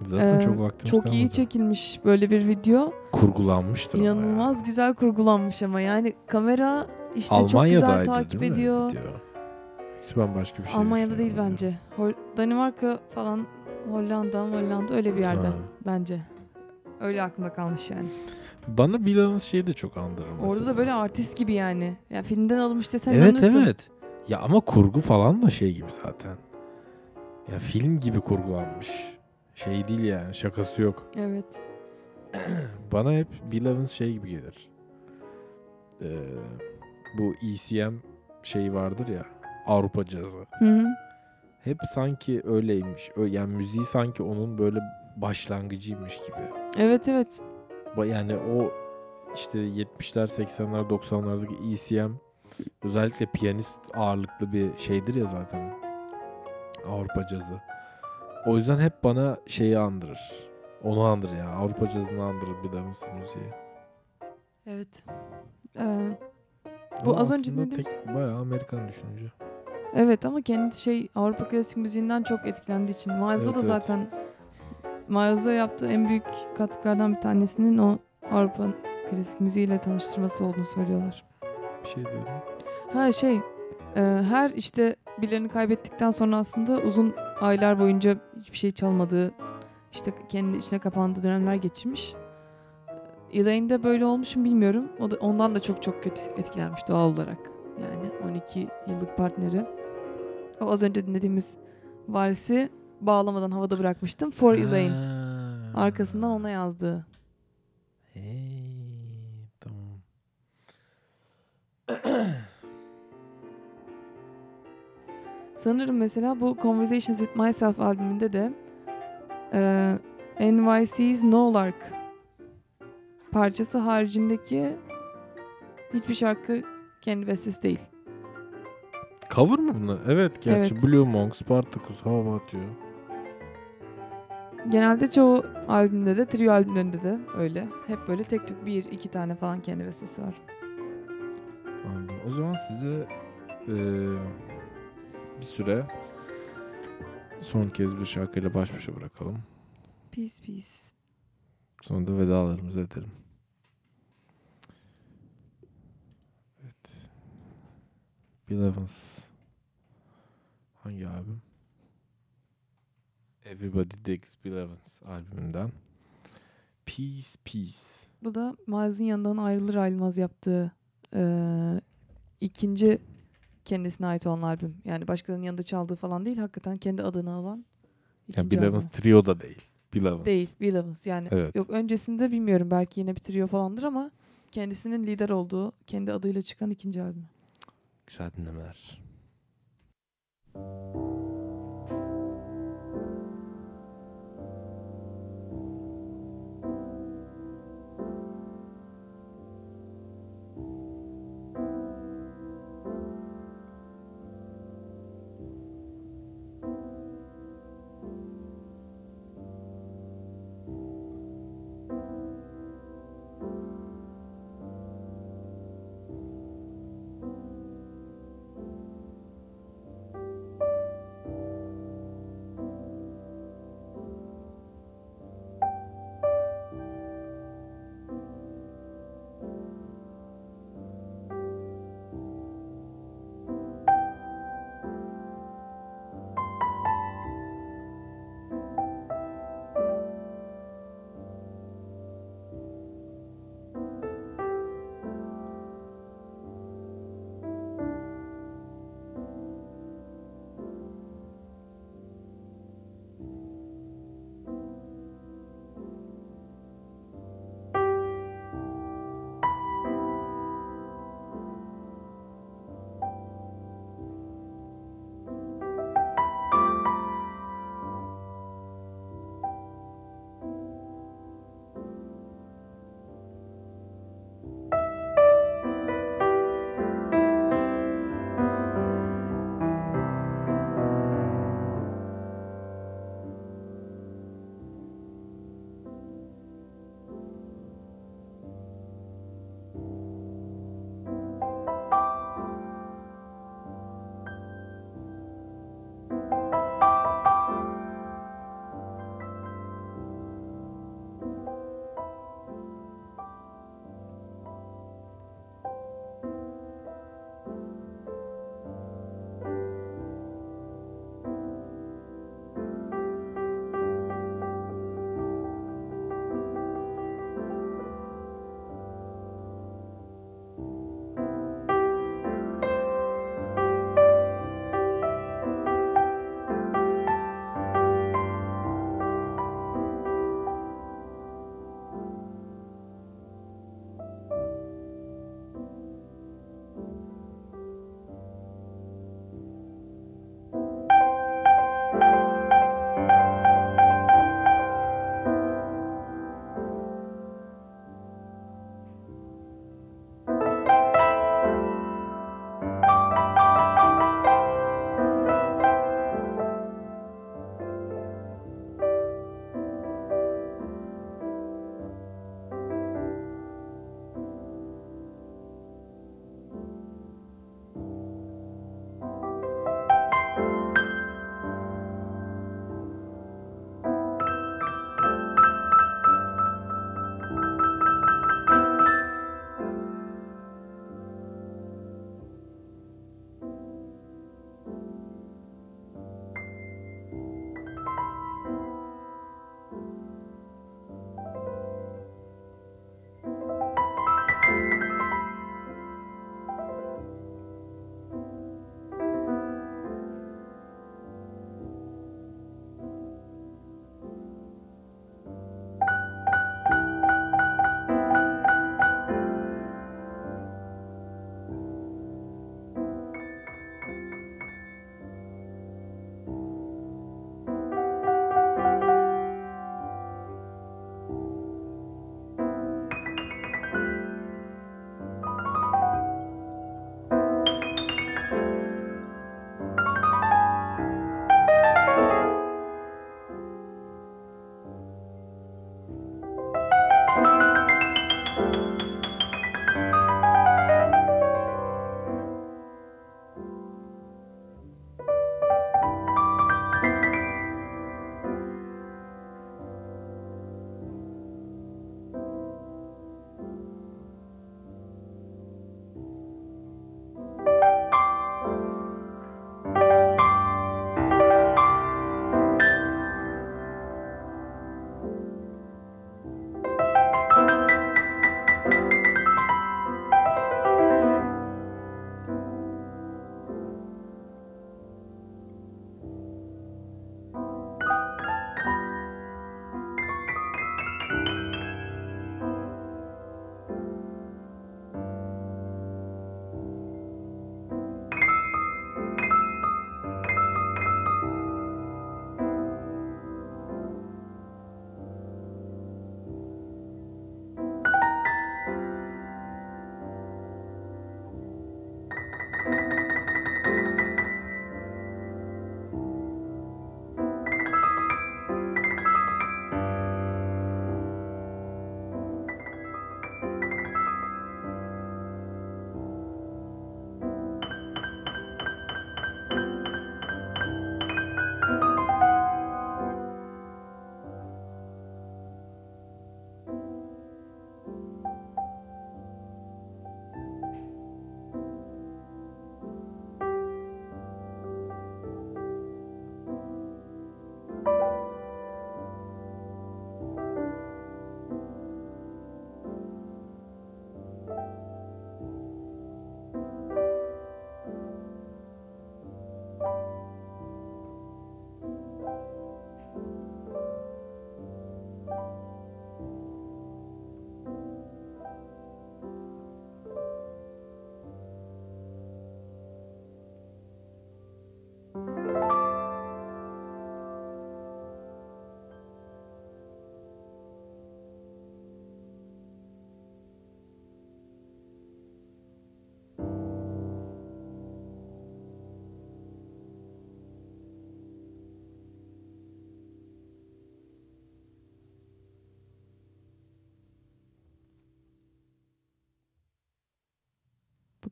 Zaten çok vaktimiz kalmadı. Çok iyi çekilmiş böyle bir video. Kurgulanmıştır. İnanılmaz yani. Güzel kurgulanmış ama yani kamera işte Almanya'da çok güzel takip ediyor. Ben başka bir şey Almanya'da değil bence. Danimarka falan, Hollanda öyle bir yerden bence. Öyle aklımda kalmış yani. Bana bildiğiniz şeyi de çok andırır. Orada da böyle artist gibi yani. Ya yani filmden alınmış desen anlarsın. Evet. Ya ama kurgu falan da şey gibi zaten. Ya film gibi kurgulanmış. Şey değil yani, şakası yok. Evet. Bana hep Belovens şey gibi gelir. Bu ECM şey vardır ya, Avrupa cazı. Hı-hı. Hep sanki öyleymiş. Yani müziği sanki onun böyle başlangıcıymış gibi. Evet. Yani o işte 70'ler, 80'ler, 90'lardaki ECM özellikle piyanist ağırlıklı bir şeydir ya zaten. Avrupa cazı. O yüzden hep bana şeyi andırır. Onu andırır yani. Avrupa cazını andırır bir de mısın müziği. Evet. Bu ama az önce dediğimiz... Bayağı Amerikan düşünce. Evet ama kendi Avrupa klasik müziğinden çok etkilendiği için. Miles'a da zaten... Miles'a yaptığı en büyük katkılardan bir tanesinin o Avrupa klasik müziğiyle tanıştırması olduğunu söylüyorlar. Bir şey diyorum. Her işte... Birilerini kaybettikten sonra aslında uzun aylar boyunca hiçbir şey çalmadığı, işte kendi içine kapandığı dönemler geçirmiş. Elaine'de böyle olmuş mu bilmiyorum. O da ondan da çok kötü etkilenmiş doğal olarak. Yani 12 yıllık partneri. O az önce dinlediğimiz valsi bağlamadan havada bırakmıştım. For Elaine. Arkasından ona yazdığı. Tamam. Sanırım mesela bu Conversations With Myself albümünde de NYC's No Lark parçası haricindeki hiçbir şarkı kendi bestesi değil. Cover mı bunu? Evet gerçi evet. Blue Monk, Spartacus, hava atıyor. Genelde çoğu albümde de, trio albümlerinde de öyle. Hep böyle tek tük 1-2 tane falan kendi bestesi var. Anladım. O zaman size... Bir süre son kez bir şarkıyla baş başa bırakalım. Peace. Sonra da vedalarımızı edelim. Evet. Belovens. Hangi albüm? Everybody Digs Belovens albümünden. Peace. Bu da Miles'in yanından ayrılır ayrılmaz yaptığı ikinci kendisine ait olan albüm. Yani başkalarının yanında çaldığı falan değil. Hakikaten kendi adını alan ikinci albüm. Belovens trio da değil. Belovens. Yani evet. Yok öncesinde bilmiyorum. Belki yine bir trio falandır ama kendisinin lider olduğu, kendi adıyla çıkan ikinci albüm. Güzel dinlemeler.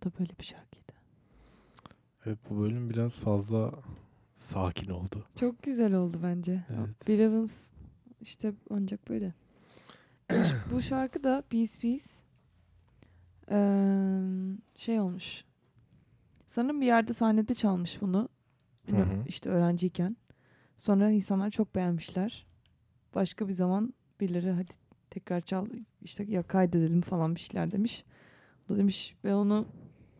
da böyle bir şarkıydı. Evet, bu bölüm biraz fazla sakin oldu. Çok güzel oldu bence. Evet. Bill Evans işte ancak böyle. Bu şarkı da Beast Beast şey olmuş. Sanırım bir yerde sahnede çalmış bunu. Hı-hı. İşte öğrenciyken. Sonra insanlar çok beğenmişler. Başka bir zaman birileri hadi tekrar çal işte ya kaydedelim falan bir şeyler demiş. O da demiş ben onu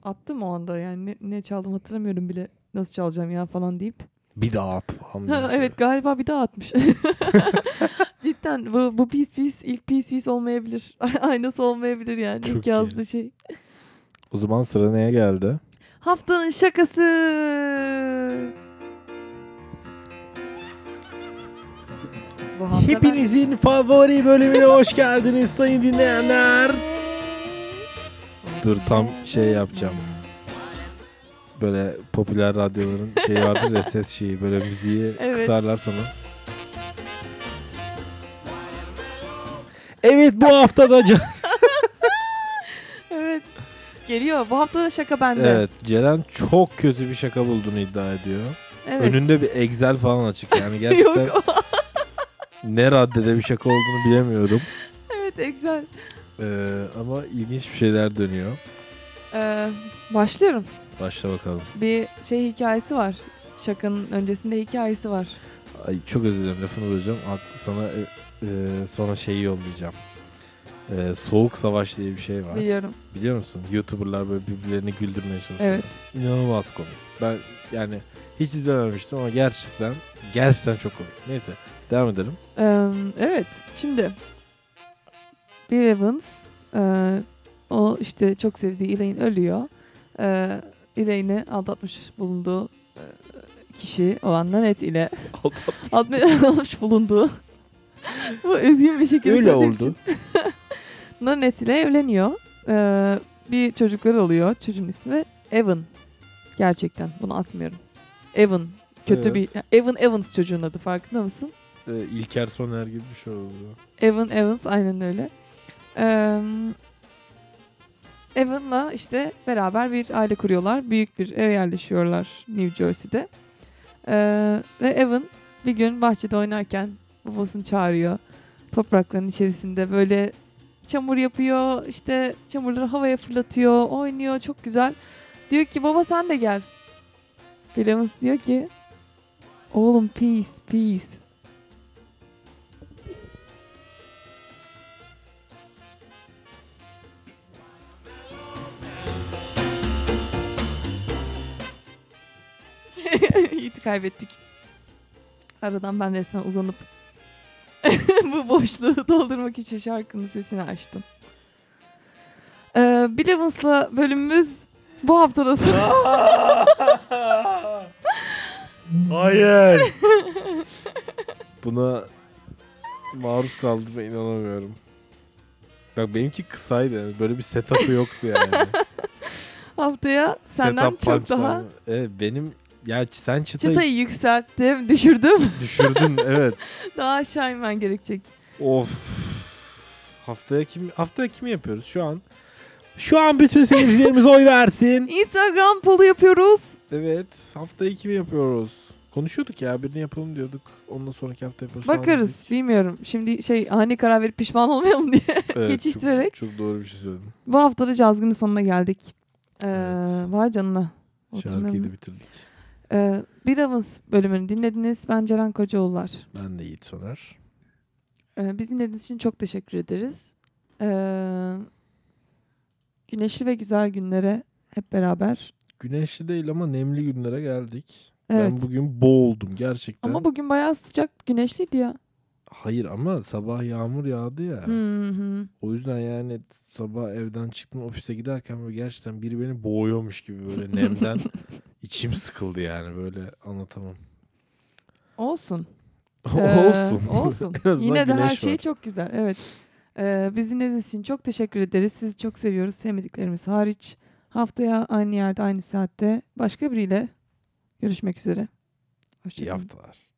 attım o anda yani ne çaldım hatırlamıyorum bile. Nasıl çalacağım ya falan deyip. Bir daha at falan. Evet galiba bir daha atmış. Cidden bu Beast ilk Beast olmayabilir. Aynısı olmayabilir yani. Çok ilk yazdığı iyi. Şey. O zaman sıra neye geldi? Haftanın şakası. Hepinizin favori bölümüne hoş geldiniz sayın dinleyenler. Dur tam şey yapacağım. Böyle popüler radyoların şeyi vardır ya ses şeyi böyle müziği evet. Kısarlar sonra. Evet bu hafta da evet geliyor bu hafta da şaka bende. Evet Ceren çok kötü bir şaka bulduğunu iddia ediyor. Evet. Önünde bir Excel falan açık yani gerçekten. Ne raddede bir şaka olduğunu bilemiyorum. Evet Excel. Ama ilginç bir şeyler dönüyor. Başlıyorum. Başla bakalım. Bir şey hikayesi var. Şakanın öncesinde hikayesi var. Ay çok özür dilerim lafını böleceğim. Sana sonra şeyi yollayacağım. Soğuk Savaş diye bir şey var. Biliyorum. Biliyor musun? YouTuber'lar böyle birbirlerini güldürmeye çalışıyorlar. Evet. İnanılmaz komik. Ben yani hiç izlememiştim ama gerçekten çok komik. Neyse devam edelim. Evet şimdi Bill Evans o işte çok sevdiği Elaine ölüyor. Elaine'i aldatmış bulunduğu kişi olan Nanette ile aldatmış bulunduğu bu üzgün bir şekilde öyle oldu. Nanette ile evleniyor. Bir çocukları oluyor. Çocuğun ismi Evan. Gerçekten bunu atmıyorum. Evan. Kötü evet. Bir... Evan Evans çocuğun adı farkında mısın? İlker Soner gibi bir şey oldu. Evan Evans aynen öyle. Evan'la işte beraber bir aile kuruyorlar. Büyük bir eve yerleşiyorlar New Jersey'de. Ve Evan bir gün bahçede oynarken babasını çağırıyor. Toprakların içerisinde böyle çamur yapıyor. İşte çamurları havaya fırlatıyor. Oynuyor çok güzel. Diyor ki baba sen de gel. Bill Evans diyor ki oğlum peace. Yiğit'i kaybettik. Aradan ben resmen uzanıp bu boşluğu doldurmak için şarkının sesini açtım. Bill Evans'la bölümümüz bu haftada sonu. Hayır. Buna maruz kaldığıma inanamıyorum. Bak benimki kısaydı. Böyle bir setup'ı yoktu yani. Haftaya senden setup çok daha... benim... Ya sen çıtayı yükselttim, düşürdüm. Düşürdün, evet. Daha aşağı inmen gerekecek. Of. Haftaya kimi yapıyoruz şu an? Şu an bütün seyircilerimiz oy versin. Instagram poll yapıyoruz. Evet, haftaya kimi yapıyoruz? Konuşuyorduk ya, birini yapalım diyorduk. Ondan sonraki hafta yaparız. Bakarız, bilmiyorum. Şimdi ani karar verip pişman olmayalım diye evet, geçiştirerek. Çok doğru bir şey söyledim. Bu hafta da Caz Günü sonuna geldik. Evet. Vay canına. Şarkıyı da bitirdik. Bill Evans bölümünü dinlediniz. Ben Ceren Kocaoğullar. Ben de Yiğit Soner. Biz dinlediğiniz için çok teşekkür ederiz. Güneşli ve güzel günlere hep beraber. Güneşli değil ama nemli günlere geldik. Evet. Ben bugün boğuldum gerçekten. Ama bugün bayağı sıcak güneşliydi ya. Hayır ama sabah yağmur yağdı ya. Hı-hı. O yüzden yani sabah evden çıktım ofise giderken böyle gerçekten biri beni boğuyormuş gibi böyle nemden içim sıkıldı yani böyle anlatamam. Olsun. Olsun. Yine de her şey var. Çok güzel. Evet. Bizi dinlediğiniz için çok teşekkür ederiz. Sizi çok seviyoruz. Sevmediklerimiz hariç. Haftaya aynı yerde aynı saatte başka biriyle görüşmek üzere. Hoşçakalın. İyi haftalar.